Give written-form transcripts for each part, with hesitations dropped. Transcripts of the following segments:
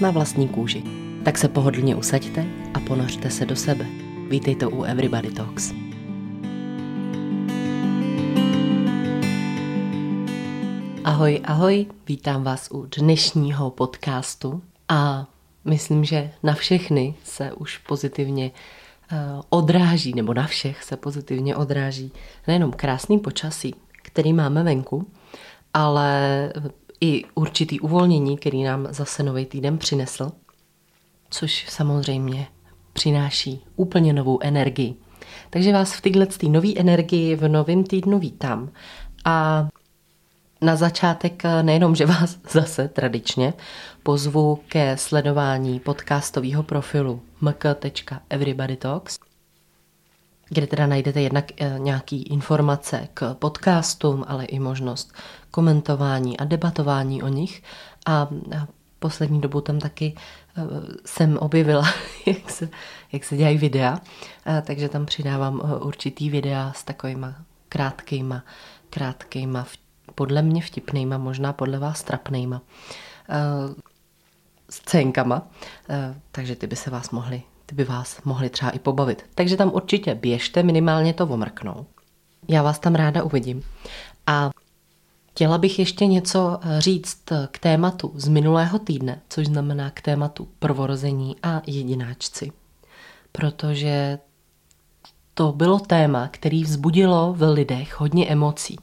Na vlastní kůži. Tak se pohodlně usaďte a ponořte se do sebe. Vítejte u Everybody Talks. Ahoj, ahoj, vítám vás u dnešního podcastu a myslím, že na všechny se už pozitivně odráží, nebo na všech se pozitivně odráží nejenom krásný počasí, který máme venku, ale i určitý uvolnění, který nám zase nový týden přinesl, což samozřejmě přináší úplně novou energii. Takže vás v této nové energii v novém týdnu vítám a na začátek nejenom, že vás zase tradičně pozvu ke sledování podcastového profilu mk.everybodytalks, kde teda najdete jednak nějaké informace k podcastům, ale i možnost komentování a debatování o nich. A poslední dobou tam taky jsem objevila, jak se dělají videa, takže tam přidávám určitý videa s takovýma krátkýma podle mě vtipnýma, možná podle vás trapnýma scénkama, takže ty by vás mohly třeba i pobavit. Takže tam určitě běžte, minimálně to omrknou. Já vás tam ráda uvidím. A chtěla bych ještě něco říct k tématu z minulého týdne, což znamená k tématu prvorození a jedináčci. Protože to bylo téma, který vzbudilo v lidech hodně emocí.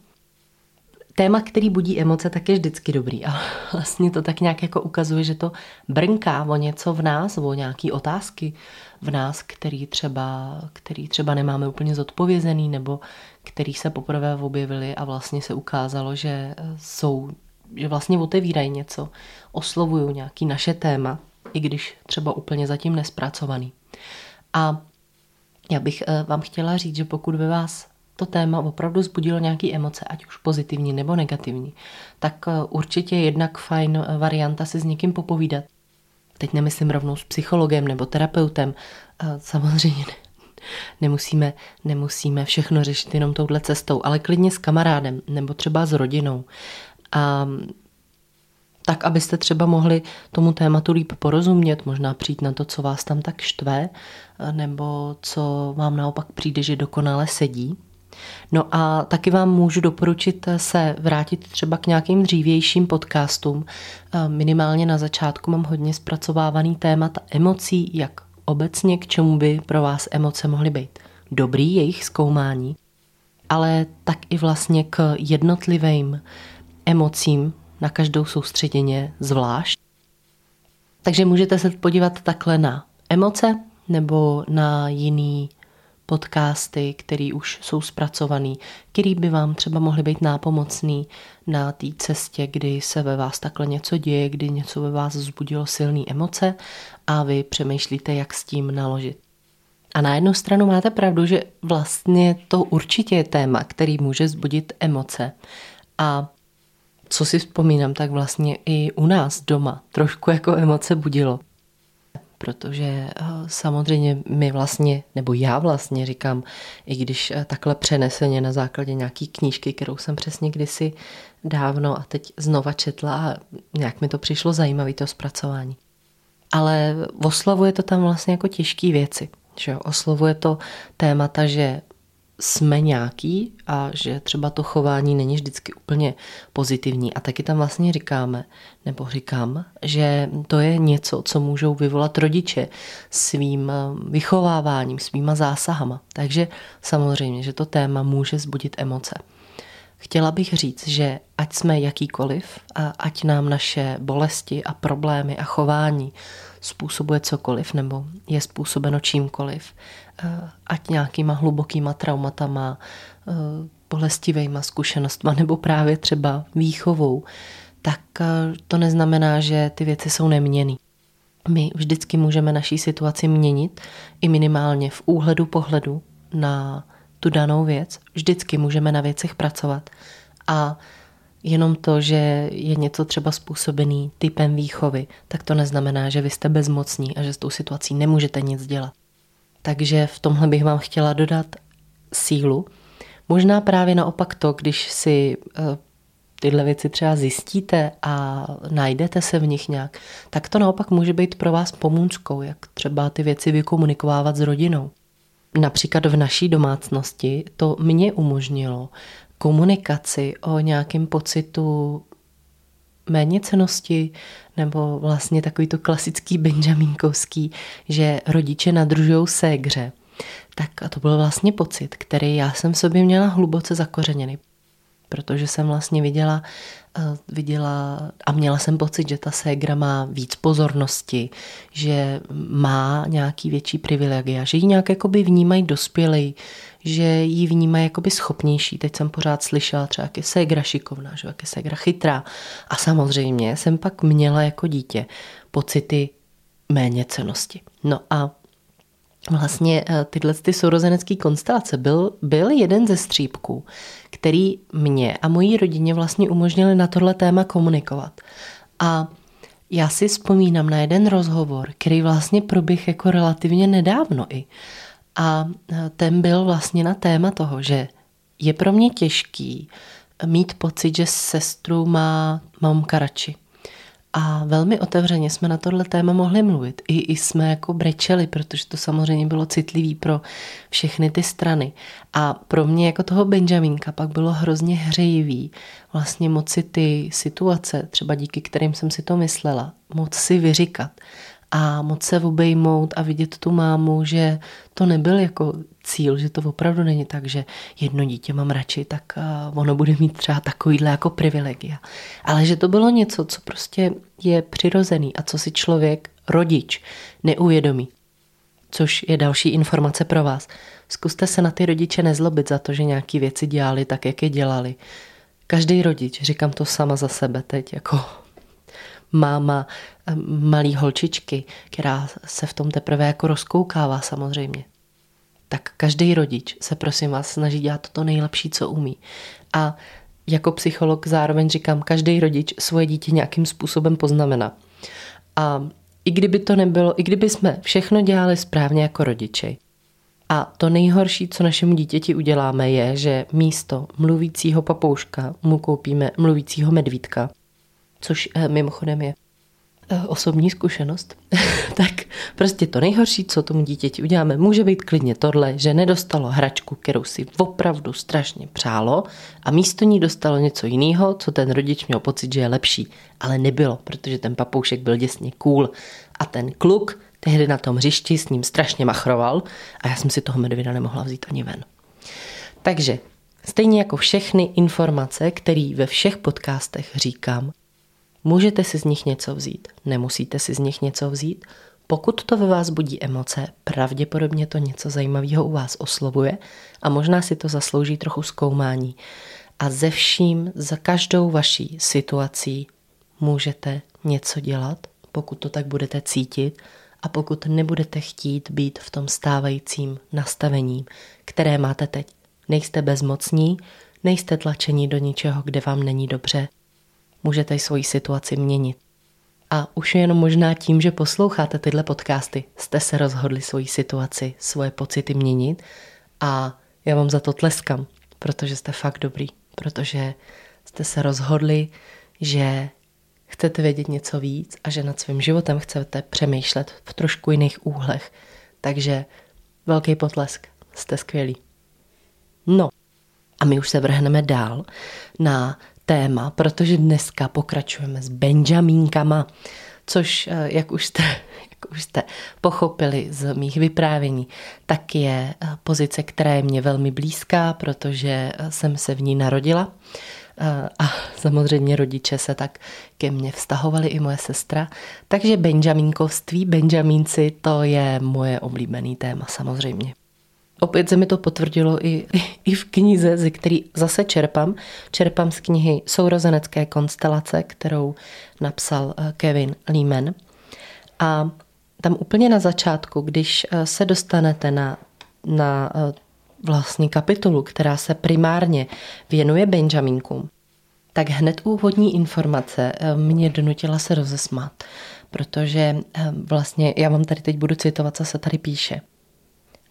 Téma, který budí emoce, tak je vždycky dobrý. A vlastně to tak nějak jako ukazuje, že to brnká o něco v nás, o nějaký otázky v nás, který třeba nemáme úplně zodpovězený, nebo který se poprvé objevily a vlastně se ukázalo, že vlastně otevírají něco, oslovují nějaký naše téma, i když třeba úplně zatím nespracovaný. A já bych vám chtěla říct, že pokud by vás to téma opravdu vzbudilo nějaké emoce, ať už pozitivní nebo negativní, tak určitě jednak fajn varianta si s někým popovídat. Teď nemyslím rovnou s psychologem nebo terapeutem, samozřejmě nemusíme všechno řešit jenom touhle cestou, ale klidně s kamarádem nebo třeba s rodinou. A tak, abyste třeba mohli tomu tématu líp porozumět, možná přijít na to, co vás tam tak štve, nebo co vám naopak přijde, že dokonale sedí. No a taky vám můžu doporučit se vrátit třeba k nějakým dřívějším podcastům. Minimálně na začátku mám hodně zpracovávaný témata emocí, jak obecně k čemu by pro vás emoce mohly být dobrý, jejich zkoumání, ale tak i vlastně k jednotlivým emocím, na každou soustředěně zvlášť. Takže můžete se podívat takhle na emoce nebo na jiný podcasty, které už jsou zpracovaný, které by vám třeba mohly být nápomocný na té cestě, kdy se ve vás takhle něco děje, kdy něco ve vás vzbudilo silné emoce a vy přemýšlíte, jak s tím naložit. A na jednu stranu máte pravdu, že vlastně to určitě je téma, který může vzbudit emoce. A co si vzpomínám, tak vlastně i u nás doma trošku jako emoce budilo. Protože samozřejmě já vlastně říkám, i když takhle přeneseně na základě nějaký knížky, kterou jsem přesně kdysi dávno a teď znova četla a nějak mi to přišlo zajímavé to zpracování. Ale oslavuje to tam vlastně jako těžké věci. Že? Oslavuje to témata, že jsme nějaký a že třeba to chování není vždycky úplně pozitivní. A taky tam vlastně říkám, že to je něco, co můžou vyvolat rodiče svým vychováváním, svýma zásahama. Takže samozřejmě, že to téma může vzbudit emoce. Chtěla bych říct, že ať jsme jakýkoliv a ať nám naše bolesti a problémy a chování způsobuje cokoliv nebo je způsobeno čímkoliv, ať nějakýma hlubokýma traumatama, bolestivejma zkušenostma nebo právě třeba výchovou, tak to neznamená, že ty věci jsou neměnné. My vždycky můžeme naší situaci měnit i minimálně v úhledu pohledu na tu danou věc. Vždycky můžeme na věcech pracovat. A jenom to, že je něco třeba způsobený typem výchovy, tak to neznamená, že vy jste bezmocní a že s tou situací nemůžete nic dělat. Takže v tomhle bych vám chtěla dodat sílu. Možná právě naopak to, když si tyhle věci třeba zjistíte a najdete se v nich nějak, tak to naopak může být pro vás pomůckou, jak třeba ty věci vykomunikovávat s rodinou. Například v naší domácnosti to mě umožnilo komunikaci o nějakém pocitu méněcenosti nebo vlastně takový to klasický benjaminkovský, že rodiče nadružujou ségře. Tak a to byl vlastně pocit, který já jsem v sobě měla hluboce zakořeněný. Protože jsem vlastně viděla a měla jsem pocit, že ta ségra má víc pozornosti, že má nějaký větší privilegia, že ji nějak jakoby vnímají dospělej, že ji vnímají jakoby schopnější. Teď jsem pořád slyšela třeba, jak je ségra šikovná, že jak je ségra chytrá. A samozřejmě jsem pak měla jako dítě pocity méněcenosti. No a vlastně tyhle ty sourozenecké konstelace byl jeden ze střípků, který mě a mojí rodině vlastně umožnili na tohle téma komunikovat. A já si vzpomínám na jeden rozhovor, který vlastně proběhl jako relativně nedávno i. A ten byl vlastně na téma toho, že je pro mě těžký mít pocit, že sestru má mamka radši. A velmi otevřeně jsme na tohle téma mohli mluvit. I jsme jako brečeli, protože to samozřejmě bylo citlivý pro všechny ty strany. A pro mě jako toho Benjamínka pak bylo hrozně hřejivý vlastně moci ty situace, třeba díky kterým jsem si to myslela, moc si vyříkat a moc se obejmout a vidět tu mámu, že to nebyl jako cíl, že to opravdu není tak, že jedno dítě mám radši, tak ono bude mít třeba takovýhle jako privilegia. Ale že to bylo něco, co prostě je přirozený a co si člověk, rodič, neuvědomí. Což je další informace pro vás. Zkuste se na ty rodiče nezlobit za to, že nějaké věci dělali tak, jak je dělali. Každý rodič, říkám to sama za sebe teď, jako máma malý holčičky, která se v tom teprve jako rozkoukává samozřejmě. Tak každý rodič se prosím vás snaží dělat to nejlepší, co umí. A jako psycholog zároveň říkám, každý rodič svoje dítě nějakým způsobem poznamená. A i kdyby to nebylo, i kdyby jsme všechno dělali správně jako rodiči. A to nejhorší, co našemu dítěti uděláme, je, že místo mluvícího papouška mu koupíme mluvícího medvídka, což mimochodem je osobní zkušenost, tak prostě to nejhorší, co tomu dítěti uděláme, může být klidně tohle, že nedostalo hračku, kterou si opravdu strašně přálo a místo ní dostalo něco jiného, co ten rodič měl pocit, že je lepší, ale nebylo, protože ten papoušek byl děsně cool a ten kluk tehdy na tom hřišti s ním strašně machroval a já jsem si toho medvěda nemohla vzít ani ven. Takže stejně jako všechny informace, které ve všech podcastech říkám, můžete si z nich něco vzít, nemusíte si z nich něco vzít. Pokud to ve vás budí emoce, pravděpodobně to něco zajímavého u vás oslovuje a možná si to zaslouží trochu zkoumání. A ze vším, za každou vaší situací můžete něco dělat, pokud to tak budete cítit a pokud nebudete chtít být v tom stávajícím nastavení, které máte teď. Nejste bezmocní, nejste tlačení do ničeho, kde vám není dobře. Můžete svoji situaci měnit. A už jenom možná tím, že posloucháte tyhle podcasty, jste se rozhodli svoji situaci, svoje pocity měnit a já vám za to tleskám, protože jste fakt dobrý, protože jste se rozhodli, že chcete vědět něco víc a že nad svým životem chcete přemýšlet v trošku jiných úhlech. Takže velký potlesk, jste skvělí. No a my už se vrhneme dál na téma, protože dneska pokračujeme s benjamínkama, což, jak už jste pochopili z mých vyprávění, tak je pozice, která je mě velmi blízká, protože jsem se v ní narodila a samozřejmě rodiče se tak ke mně vztahovali i moje sestra, takže benjamínkovství, benjamínci, to je moje oblíbený téma samozřejmě. Opět se mi to potvrdilo i v knize, ze který zase čerpám. Čerpám z knihy Sourozenecké konstelace, kterou napsal Kevin Lehman. A tam úplně na začátku, když se dostanete na vlastní kapitolu, která se primárně věnuje Benjaminkům, tak hned úvodní informace mě donutila se rozesmát, protože vlastně já vám tady teď budu citovat, co se tady píše.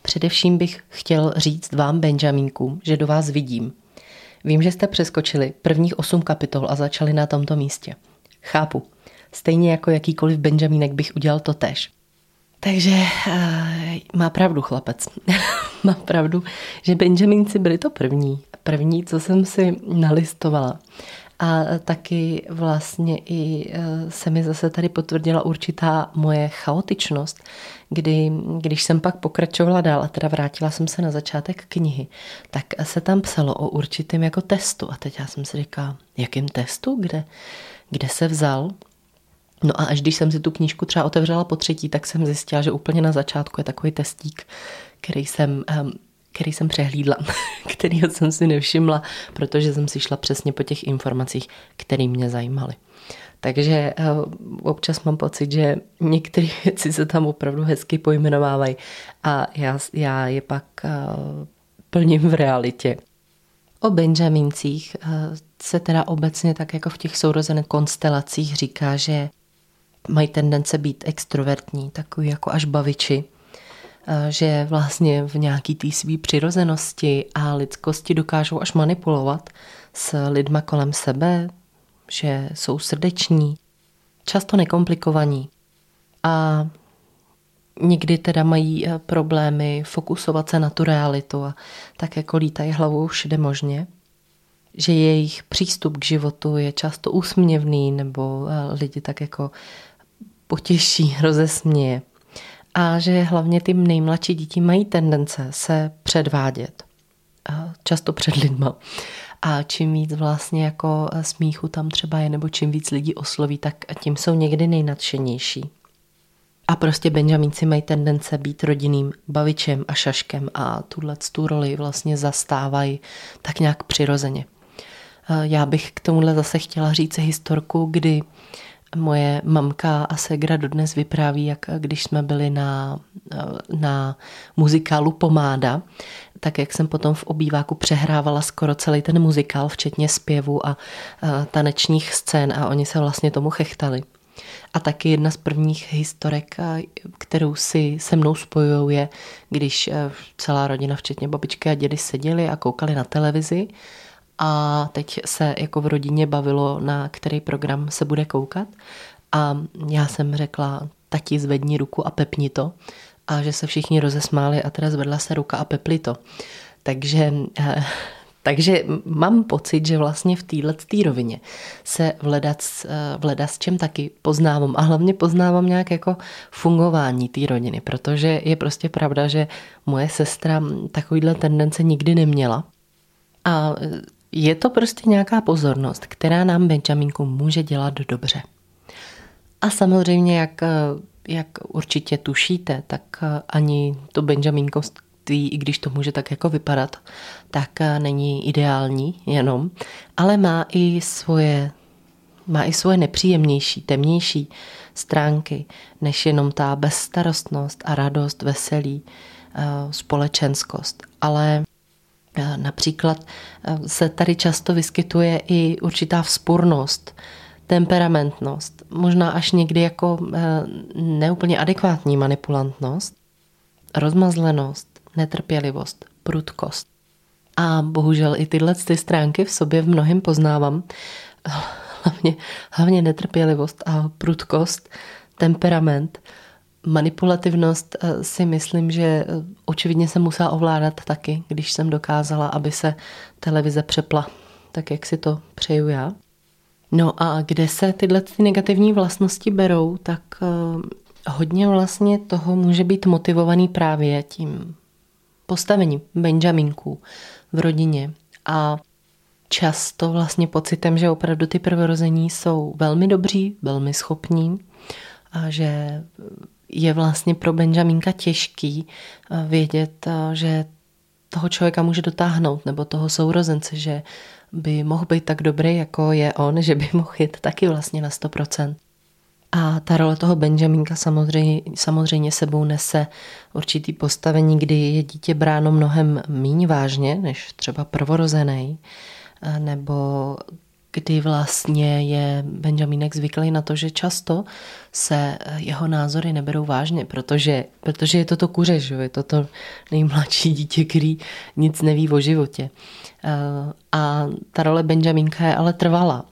Především bych chtěl říct vám, Benjaminkům, že do vás vidím. Vím, že jste přeskočili prvních 8 kapitol a začali na tomto místě. Chápu. Stejně jako jakýkoliv Benjamínek bych udělal to též. Takže má pravdu chlapec. Má pravdu, že Benjaminci byli to první, co jsem si nalistovala. A taky vlastně i se mi zase tady potvrdila určitá moje chaotičnost, když jsem pak pokračovala dál a teda vrátila jsem se na začátek knihy, tak se tam psalo o určitém jako testu. A teď já jsem si říkala, jakým testu? Kde se vzal? No a až když jsem si tu knížku třeba otevřela po třetí, tak jsem zjistila, že úplně na začátku je takový testík, který jsem přehlídla, kterýho jsem si nevšimla, protože jsem si šla přesně po těch informacích, které mě zajímaly. Takže občas mám pocit, že některé věci se tam opravdu hezky pojmenovávají a já je pak plním v realitě. O Benjamincích se teda obecně tak jako v těch sourozených konstelacích říká, že mají tendence být extrovertní, takový jako až baviči, že vlastně v nějaký té své přirozenosti a lidskosti dokážou až manipulovat s lidma kolem sebe, že jsou srdeční, často nekomplikovaní a někdy teda mají problémy fokusovat se na tu realitu a tak jako lítají hlavou všude možně, že jejich přístup k životu je často úsměvný nebo lidi tak jako potěší, rozesměje. A že hlavně ty nejmladší děti mají tendence se předvádět. Často před lidma. A čím víc vlastně jako smíchu tam třeba je, nebo čím víc lidí osloví, tak tím jsou někdy nejnadšenější. A prostě Benjaminci mají tendence být rodinným bavičem a šaškem a tu roli vlastně zastávají tak nějak přirozeně. Já bych k tomuhle zase chtěla říct historku, kdy moje mamka a ségra dodnes vypráví, jak když jsme byli na muzikálu Pomáda, tak jak jsem potom v obýváku přehrávala skoro celý ten muzikál, včetně zpěvu a tanečních scén a oni se vlastně tomu chechtali. A taky jedna z prvních historek, kterou si se mnou spojují, je, když celá rodina, včetně babičky a dědy, seděli a koukali na televizi a teď se jako v rodině bavilo, na který program se bude koukat. A já jsem řekla, tati, zvedni ruku a pepni to. A že se všichni rozesmáli a teda zvedla se ruka a pepli to. Takže mám pocit, že vlastně v této rovině se v ledac čem taky poznávám. A hlavně poznávám nějak jako fungování té rodiny, protože je prostě pravda, že moje sestra takovýhle tendence nikdy neměla. A je to prostě nějaká pozornost, která nám Benjaminku může dělat dobře. A samozřejmě, jak určitě tušíte, tak ani to benjaminkovství, i když to může tak jako vypadat, tak není ideální jenom, ale má i svoje nepříjemnější, temnější stránky, než jenom ta bezstarostnost a radost, veselí, společenskost. Ale například se tady často vyskytuje i určitá vzpurnost, temperamentnost, možná až někdy jako neúplně adekvátní manipulantnost, rozmazlenost, netrpělivost, prudkost. A bohužel i tyhle ty stránky v sobě v mnohém poznávám, hlavně netrpělivost a prudkost, temperament. Manipulativnost si myslím, že očividně jsem musela ovládat taky, když jsem dokázala, aby se televize přepla, tak jak si to přeju já. No a kde se tyhle negativní vlastnosti berou, tak hodně vlastně toho může být motivovaný právě tím postavením Benjaminků v rodině a často vlastně pocitem, že opravdu ty prvorození jsou velmi dobří, velmi schopní a že je vlastně pro Benjaminka těžký vědět, že toho člověka může dotáhnout, nebo toho sourozence, že by mohl být tak dobrý, jako je on, že by mohl jít taky vlastně na 100%. A ta role toho Benjaminka samozřejmě sebou nese určitý postavení, kdy je dítě bráno mnohem míň vážně, než třeba prvorozený, nebo kdy vlastně je Benjaminek zvyklý na to, že často se jeho názory neberou vážně, protože je to to kuře, že? Je to to nejmladší dítě, který nic neví o životě. A ta role Benjaminka je ale trvalá.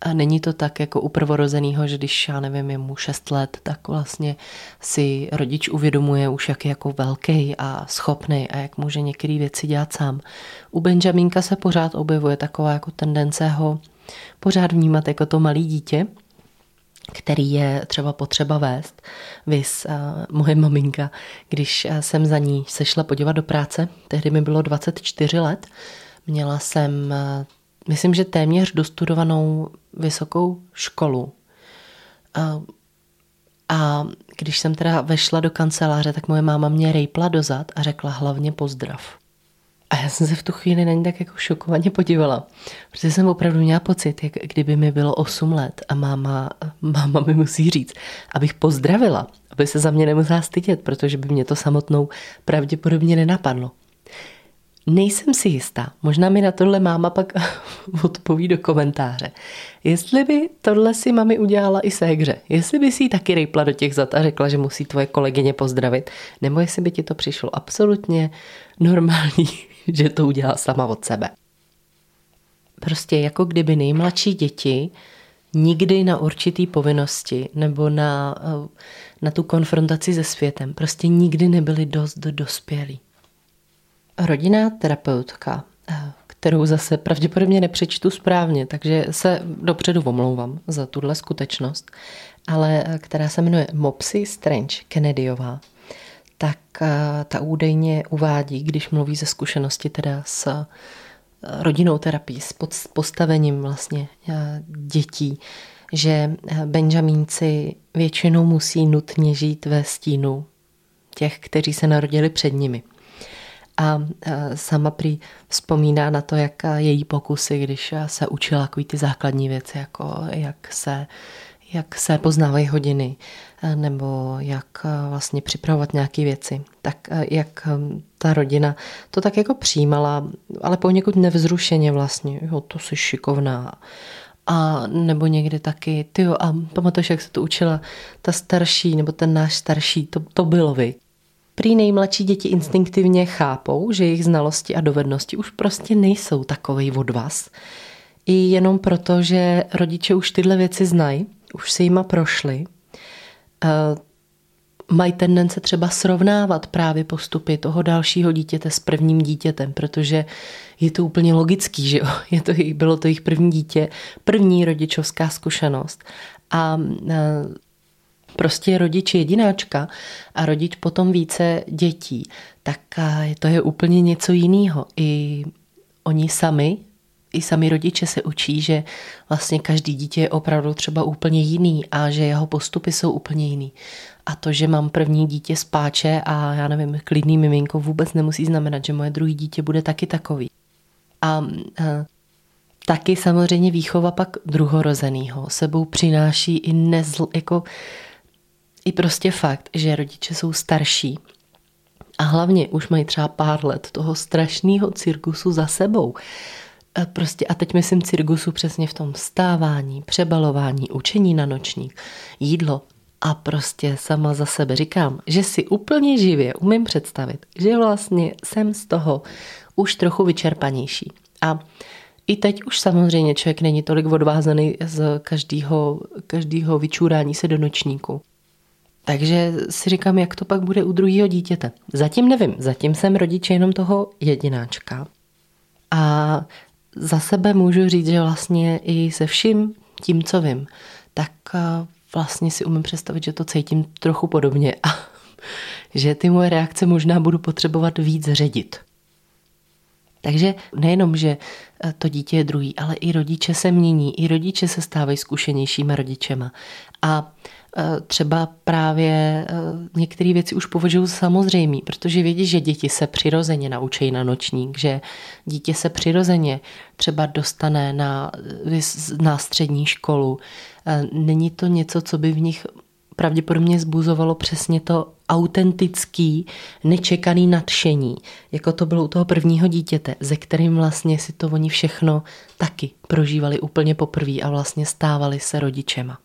A není to tak jako u prvorozeného, že když, já nevím, je mu 6 let, tak vlastně si rodič uvědomuje už, jak je jako velký a schopný a jak může některé věci dělat sám. U Benjaminka se pořád objevuje taková jako tendence ho pořád vnímat jako to malé dítě, který je třeba potřeba vést. Viz moje maminka, když jsem za ní se šla podívat do práce, tehdy mi bylo 24 let, měla jsem, myslím, že téměř dostudovanou vysokou školu. A když jsem teda vešla do kanceláře, tak moje máma mě rejpla dozad a řekla hlavně pozdrav. A já jsem se v tu chvíli na ní tak jako šokovaně podívala, protože jsem opravdu měla pocit, jak kdyby mi bylo 8 let a máma mi musí říct, abych pozdravila, aby se za mě nemusela stydět, protože by mě to samotnou pravděpodobně nenapadlo. Nejsem si jistá, možná mi na tohle máma pak odpoví do komentáře. Jestli by tohle si mami udělala i ségře, jestli by si ji taky rejpla do těch zad a řekla, že musí tvoje kolegyně pozdravit, nebo jestli by ti to přišlo absolutně normální, že to udělala sama od sebe. Prostě jako kdyby nejmladší děti nikdy na určitý povinnosti nebo na tu konfrontaci se světem prostě nikdy nebyly dost dospělí. Rodinná terapeutka, kterou zase pravděpodobně nepřečtu správně, takže se dopředu omlouvám za tuhle skutečnost, ale která se jmenuje Mopsy Strange Kennedyová, tak ta údajně uvádí, když mluví ze zkušenosti teda s rodinnou terapií, s postavením vlastně dětí, že Benjamínci většinou musí nutně žít ve stínu těch, kteří se narodili před nimi. A sama prý vzpomíná na to, jak její pokusy, když se učila takový ty základní věci, jako jak se poznávají hodiny, nebo jak vlastně připravovat nějaké věci, tak jak ta rodina to tak jako přijímala, ale poněkud nevzrušeně vlastně, jo, to jsi šikovná. A nebo někdy taky, tyjo, a pamatuješ, jak se to učila ta starší, nebo ten náš starší, to bylo vy. Prý nejmladší děti instinktivně chápou, že jejich znalosti a dovednosti už prostě nejsou takovej od vás. I jenom proto, že rodiče už tyhle věci znají, už si jima prošli. Mají tendence třeba srovnávat právě postupy toho dalšího dítěte s prvním dítětem, protože je to úplně logický, že jo? Bylo to jejich první dítě, první rodičovská zkušenost. A prostě rodič jedináčka a rodič potom více dětí, tak to je úplně něco jiného. I oni sami rodiče se učí, že vlastně každý dítě je opravdu třeba úplně jiný a že jeho postupy jsou úplně jiný. A to, že mám první dítě z páče a já nevím, klidný miminko, vůbec nemusí znamenat, že moje druhé dítě bude taky takový. A taky samozřejmě výchova pak druhorozeného sebou přináší i i prostě fakt, že rodiče jsou starší a hlavně už mají třeba pár let toho strašného cirkusu za sebou. Prostě a teď myslím cirkusu přesně v tom vstávání, přebalování, učení na nočník, jídlo a prostě sama za sebe říkám, že si úplně živě umím představit, že vlastně jsem z toho už trochu vyčerpanější. A i teď už samozřejmě člověk není tolik odvázaný z každého vyčůrání se do nočníku. Takže si říkám, jak to pak bude u druhého dítěte. Zatím nevím, zatím jsem rodič jenom toho jedináčka. A za sebe můžu říct, že vlastně i se vším tím, co vím, tak vlastně si umím představit, že to cítím trochu podobně a že ty moje reakce možná budu potřebovat víc ředit. Takže nejenom, že to dítě je druhý, ale i rodiče se mění, i rodiče se stávají zkušenějšíma rodičema. A třeba právě některé věci už považují za samozřejmé, protože vědí, že děti se přirozeně naučí na nočník, že dítě se přirozeně třeba dostane na střední školu. Není to něco, co by v nich pravděpodobně zbuzovalo přesně to autentický, nečekaný nadšení, jako to bylo u toho prvního dítěte, ze kterým vlastně si to oni všechno taky prožívali úplně poprvé a vlastně stávali se rodičema.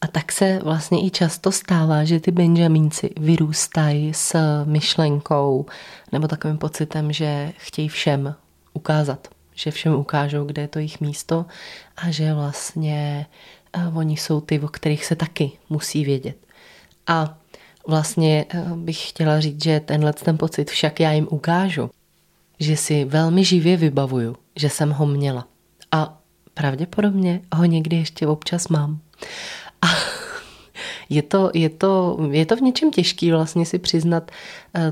A tak se vlastně i často stává, že ty Benjamínci vyrůstají s myšlenkou nebo takovým pocitem, že chtějí všem ukázat, že všem ukážou, kde je to jejich místo a že vlastně oni jsou ty, o kterých se taky musí vědět. A vlastně bych chtěla říct, že tenhle ten pocit však já jim ukážu, že si velmi živě vybavuju, že jsem ho měla. A pravděpodobně ho někdy ještě občas mám. A je to v něčem těžký vlastně si přiznat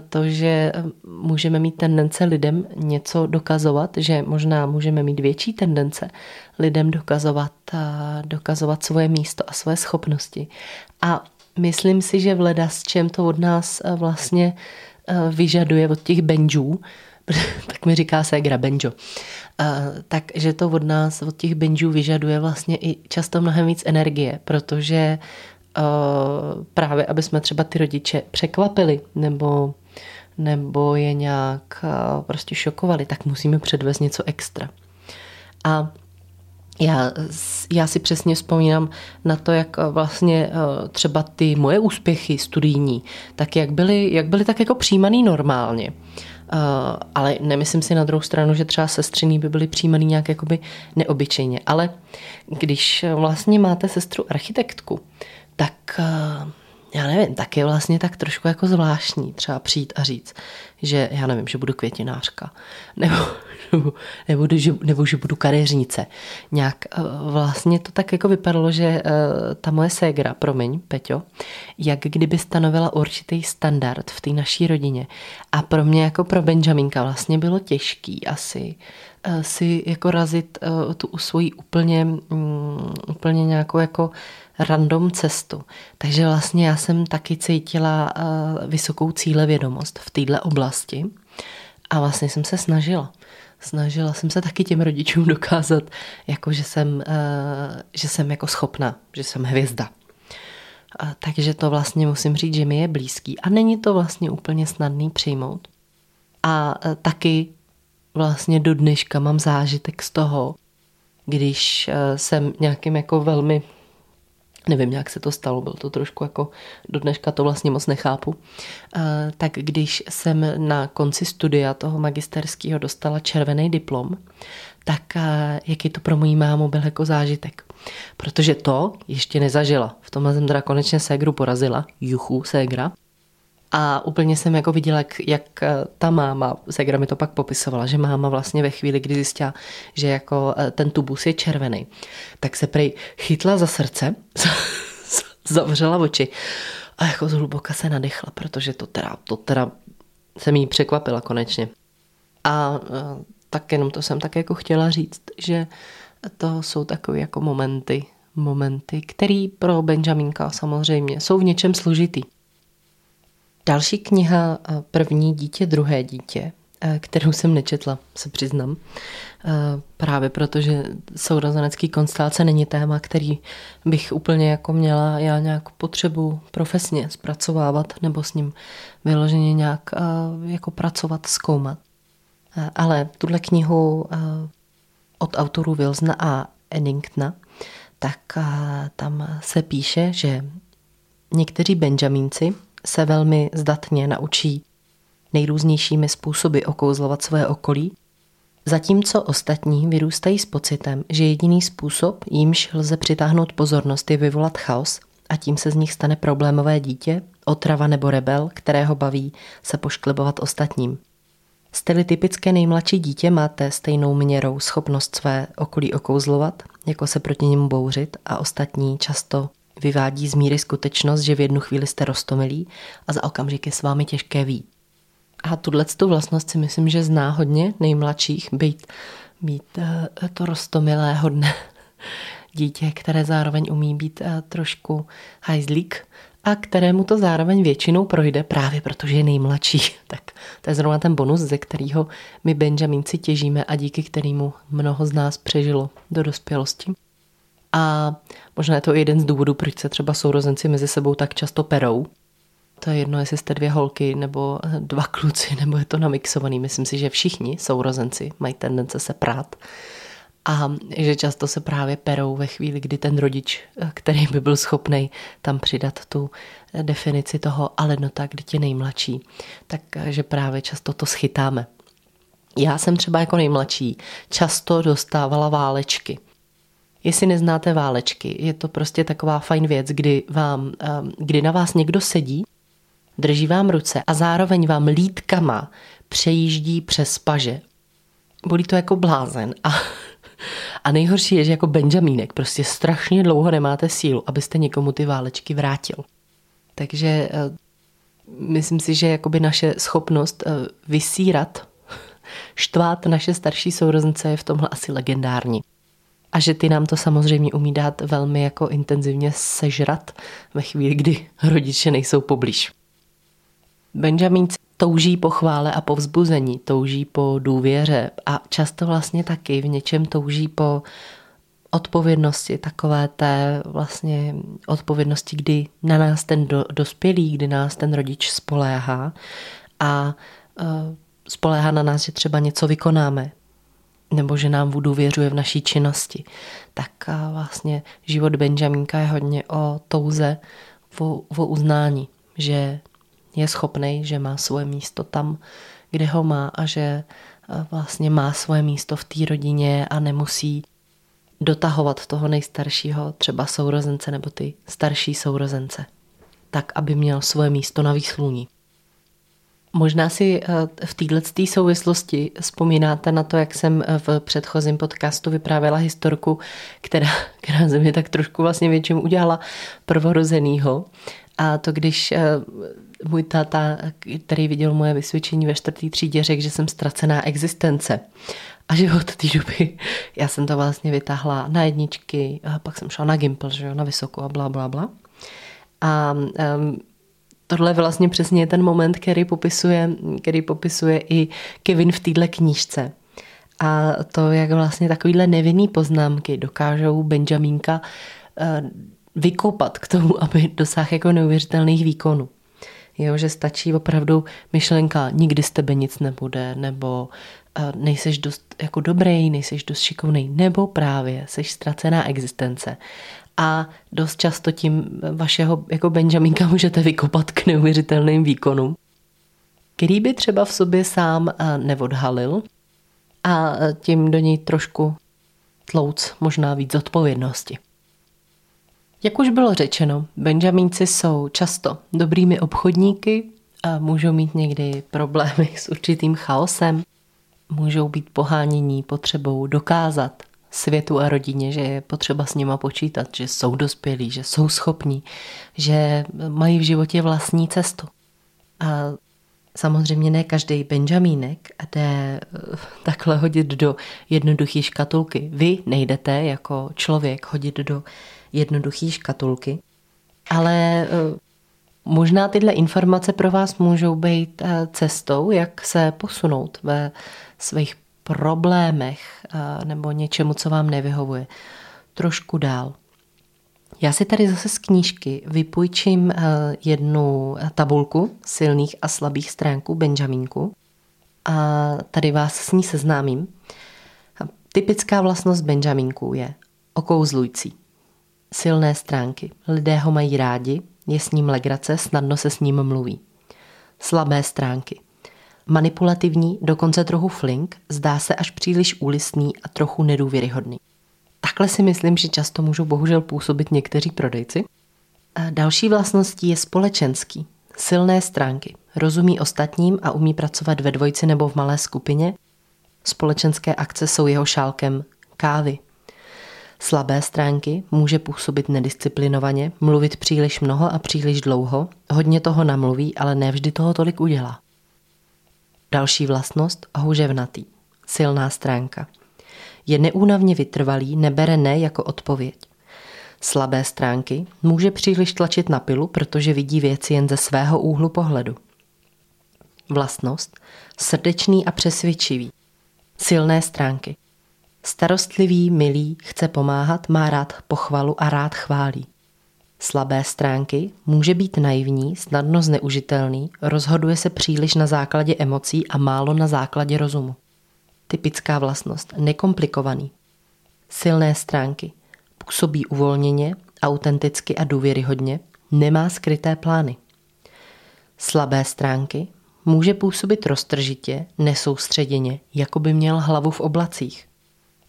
to, že můžeme mít tendence lidem něco dokazovat, že možná můžeme mít větší tendence lidem dokazovat svoje místo a svoje schopnosti. A myslím si, že vleda s čem to od nás vlastně vyžaduje od těch benžů, tak mi říká ségra benžo. Takže to od nás, od těch benžů vyžaduje vlastně i často mnohem víc energie, protože právě, aby jsme třeba ty rodiče překvapili nebo je nějak prostě šokovali, tak musíme předvést něco extra. A já si přesně vzpomínám na to, jak vlastně třeba ty moje úspěchy studijní, tak jak byly tak jako přijímaný normálně. Ale nemyslím si na druhou stranu, že třeba sestřiný by byly přijímaný nějak jakoby neobyčejně. Ale když vlastně máte sestru architektku, tak já nevím, tak je vlastně tak trošku jako zvláštní třeba přijít a říct, že já nevím, že budu květinářka nebo že budu kadeřnice. Nějak vlastně to tak jako vypadalo, že ta moje ségra, promiň, Peťo, jak kdyby stanovila určitý standard v té naší rodině. A pro mě jako pro Benjamínka vlastně bylo těžký asi si jako razit tu svoji úplně nějakou jako random cestu. Takže vlastně já jsem taky cítila vysokou cílevědomost v téhle oblasti a vlastně jsem se snažila. Snažila jsem se taky těm rodičům dokázat, jako že jsem jako schopná, že jsem hvězda. Takže to vlastně musím říct, že mi je blízký. A není to vlastně úplně snadný přijmout. A taky vlastně do dneška mám zážitek z toho, když jsem nějakým jako velmi, nevím, jak se to stalo, bylo to trošku jako, do dneška to vlastně moc nechápu, tak když jsem na konci studia toho magisterského dostala červený diplom, tak jaký to pro mojí mámu byl jako zážitek. Protože to ještě nezažila. V tomhle jsem teda konečně ségru porazila, juchu ségra. A úplně jsem jako viděla, jak ta máma, ségra mi to pak popisovala, že máma vlastně ve chvíli, kdy zjistila, že jako ten tubus je červený, tak se prej chytla za srdce, zavřela oči a jako zhluboka se nadechla, protože to teda jsem jí překvapila konečně. A tak jenom to jsem tak jako chtěla říct, že to jsou takové jako momenty, které pro Benjamínka samozřejmě jsou v něčem složitý. Další kniha První dítě, druhé dítě, kterou jsem nečetla, se přiznám, právě protože sourozenecké konstelace není téma, který bych úplně jako měla já nějak potřebu profesně zpracovávat nebo s ním vyloženě nějak jako pracovat, zkoumat. Ale tuhle knihu od autorů Wilsona a Eddingtona, tak tam se píše, že někteří Benjamínci se velmi zdatně naučí nejrůznějšími způsoby okouzlovat své okolí, zatímco ostatní vyrůstají s pocitem, že jediný způsob, jímž lze přitáhnout pozornost, je vyvolat chaos a tím se z nich stane problémové dítě, otrava nebo rebel, kterého baví se pošklebovat ostatním. Jste-li typické nejmladší dítě, máte stejnou měrou schopnost své okolí okouzlovat, jako se proti němu bouřit a ostatní často vyvádí z míry skutečnost, že v jednu chvíli jste roztomilí a za okamžik je s vámi těžké vyjít. A tuto vlastnost si myslím, že zná hodně nejmladších, být to roztomilé hodné dítě, které zároveň umí být trošku hajzlík a kterému to zároveň většinou projde právě protože je nejmladší. Tak to je zrovna ten bonus, ze kterého my Benjaminci těžíme a díky kterému mnoho z nás přežilo do dospělosti. A možná je to jeden z důvodů, proč se třeba sourozenci mezi sebou tak často perou. To je jedno, jestli jste dvě holky nebo dva kluci, nebo je to namixovaný. Myslím si, že všichni sourozenci mají tendence se prát. A že často se právě perou ve chvíli, kdy ten rodič, který by byl schopnej tam přidat tu definici toho, ale no tak, dítě nejmladší. Takže právě často to schytáme. Já jsem třeba jako nejmladší často dostávala válečky. Jestli neznáte válečky, je to prostě taková fajn věc, kdy na vás někdo sedí, drží vám ruce a zároveň vám lítkama přejíždí přes paže. Bolí to jako blázen a nejhorší je, že jako Benjamínek prostě strašně dlouho nemáte sílu, abyste někomu ty válečky vrátil. Takže myslím si, že jakoby naše schopnost vysírat, štvát naše starší sourozence je v tomhle asi legendární. A že ty nám to samozřejmě umí dát velmi jako intenzivně sežrat ve chvíli, kdy rodiče nejsou poblíž. Benjamínci touží po chvále a po vzbuzení, touží po důvěře a často vlastně taky v něčem touží po odpovědnosti, takové té vlastně odpovědnosti, kdy na nás ten dospělý, kdy nás ten rodič spoléhá a spoléhá na nás, že třeba něco vykonáme, nebo že nám vůdu věřuje v naší činnosti. Tak vlastně život Benjamínka je hodně o touze, o uznání, že je schopnej, že má svoje místo tam, kde ho má a že vlastně má svoje místo v té rodině a nemusí dotahovat toho nejstaršího, třeba sourozence nebo ty starší sourozence, tak, aby měl svoje místo na výsluní. Možná si v této souvislosti vzpomínáte na to, jak jsem v předchozím podcastu vyprávěla historku, která ze mě tak trošku vlastně větším udělala prvorozenýho. A to, když můj táta, který viděl moje vysvědčení ve 4. třídě, řekl, že jsem ztracená existence. A že od té doby já jsem to vlastně vytáhla na jedničky, a pak jsem šla na Gimpl, že jo, na vysokou a bla, bla, bla. A tohle vlastně přesně je ten moment, který popisuje i Kevin v téhle knížce. A to, jak vlastně takovýhle nevinný poznámky dokážou Benjamínka vykopat k tomu, aby dosáhl jako neuvěřitelných výkonů. Jo, že stačí opravdu myšlenka, nikdy z tebe nic nebude, nebo nejseš dost jako dobrý, nejseš dost šikovnej, nebo právě seš ztracená existence. A dost často tím vašeho jako Benjamínka můžete vykopat k neuvěřitelným výkonům, který by třeba v sobě sám neodhalil a tím do něj trošku tlouc možná víc odpovědnosti. Jak už bylo řečeno, Benjamínci jsou často dobrými obchodníky, a můžou mít někdy problémy s určitým chaosem, můžou být pohánění potřebou dokázat světu a rodině, že je potřeba s nima počítat, že jsou dospělí, že jsou schopní, že mají v životě vlastní cestu. A samozřejmě ne každý Benjamínek jde takhle hodit do jednoduché škatulky. Vy nejdete jako člověk hodit do jednoduché škatulky, ale možná tyhle informace pro vás můžou být cestou, jak se posunout ve svých problémech nebo něčemu, co vám nevyhovuje, trošku dál. Já si tady zase z knížky vypůjčím jednu tabulku silných a slabých stránků Benjamínku a tady vás s ní seznámím. Typická vlastnost Benjamínků je okouzlující. Silné stránky. Lidé ho mají rádi, je s ním legrace, snadno se s ním mluví. Slabé stránky. Manipulativní, dokonce trochu flink, zdá se až příliš úlistný a trochu nedůvěryhodný. Takhle si myslím, že často můžou bohužel působit někteří prodejci. A další vlastností je společenský. Silné stránky. Rozumí ostatním a umí pracovat ve dvojici nebo v malé skupině. Společenské akce jsou jeho šálkem kávy. Slabé stránky, může působit nedisciplinovaně, mluvit příliš mnoho a příliš dlouho, hodně toho namluví, ale ne vždy toho tolik udělá. Další vlastnost, houževnatý, silná stránka. je neúnavně vytrvalý, nebere ne jako odpověď. Slabé stránky může příliš tlačit na pilu, protože vidí věci jen ze svého úhlu pohledu. Vlastnost srdečný a přesvědčivý. Silné stránky. Starostlivý, milý, chce pomáhat, má rád pochvalu a rád chválí. Slabé stránky může být naivní, snadno zneužitelný, rozhoduje se příliš na základě emocí a málo na základě rozumu. Typická vlastnost nekomplikovaný. Silné stránky působí uvolněně, autenticky a důvěryhodně, nemá skryté plány. Slabé stránky může působit roztržitě, nesoustředěně, jako by měl hlavu v oblacích.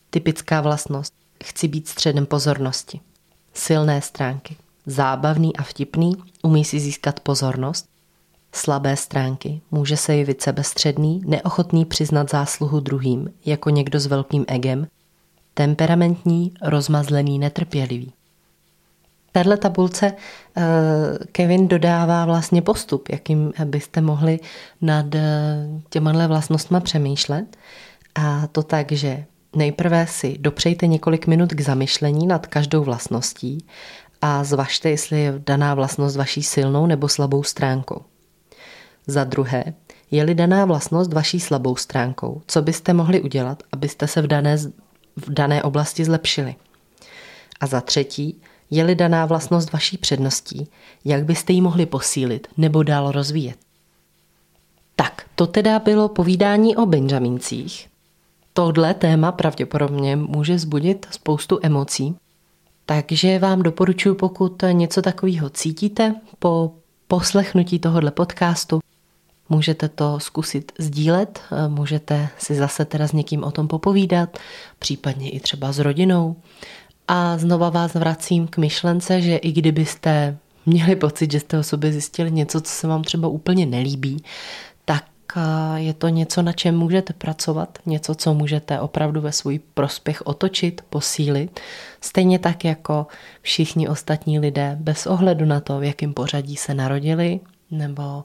Typická vlastnost chci být středem pozornosti. Silné stránky zábavný a vtipný, umí si získat pozornost. Slabé stránky může se jevit sebestředný, neochotný přiznat zásluhu druhým, jako někdo s velkým egem, temperamentní, rozmazlený, netrpělivý. V téhle tabulce Kevin dodává vlastně postup, jakým byste mohli nad těmahle vlastnostma přemýšlet. A to tak, že nejprve si dopřejte několik minut k zamyšlení nad každou vlastností a zvažte, jestli je daná vlastnost vaší silnou nebo slabou stránkou. Za druhé, je-li daná vlastnost vaší slabou stránkou, co byste mohli udělat, abyste se v dané oblasti zlepšili? A za třetí, je-li daná vlastnost vaší předností, jak byste ji mohli posílit nebo dál rozvíjet? Tak, to teda bylo povídání o Benjamincích. Tohle téma pravděpodobně může vzbudit spoustu emocí, takže vám doporučuji, pokud něco takového cítíte, po poslechnutí tohohle podcastu můžete to zkusit sdílet, můžete si zase teda s někým o tom popovídat, případně i třeba s rodinou. A znova vás vracím k myšlence, že i kdybyste měli pocit, že jste o sobě zjistili něco, co se vám třeba úplně nelíbí, tak je to něco, na čem můžete pracovat, něco, co můžete opravdu ve svůj prospěch otočit, posílit, stejně tak jako všichni ostatní lidé, bez ohledu na to, v jakém pořadí se narodili, nebo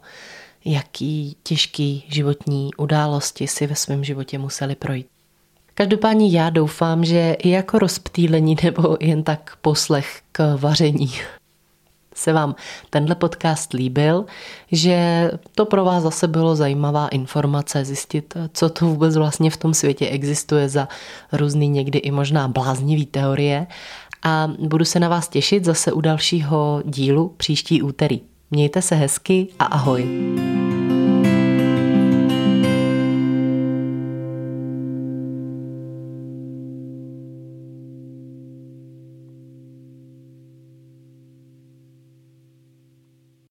jaký těžký životní události si ve svém životě museli projít. Každopádně já doufám, že i jako rozptýlení nebo jen tak poslech k vaření se vám tenhle podcast líbil, že to pro vás zase bylo zajímavá informace zjistit, co to vůbec vlastně v tom světě existuje za různý někdy i možná bláznivý teorie a budu se na vás těšit zase u dalšího dílu příští úterý. Mějte se hezky a ahoj.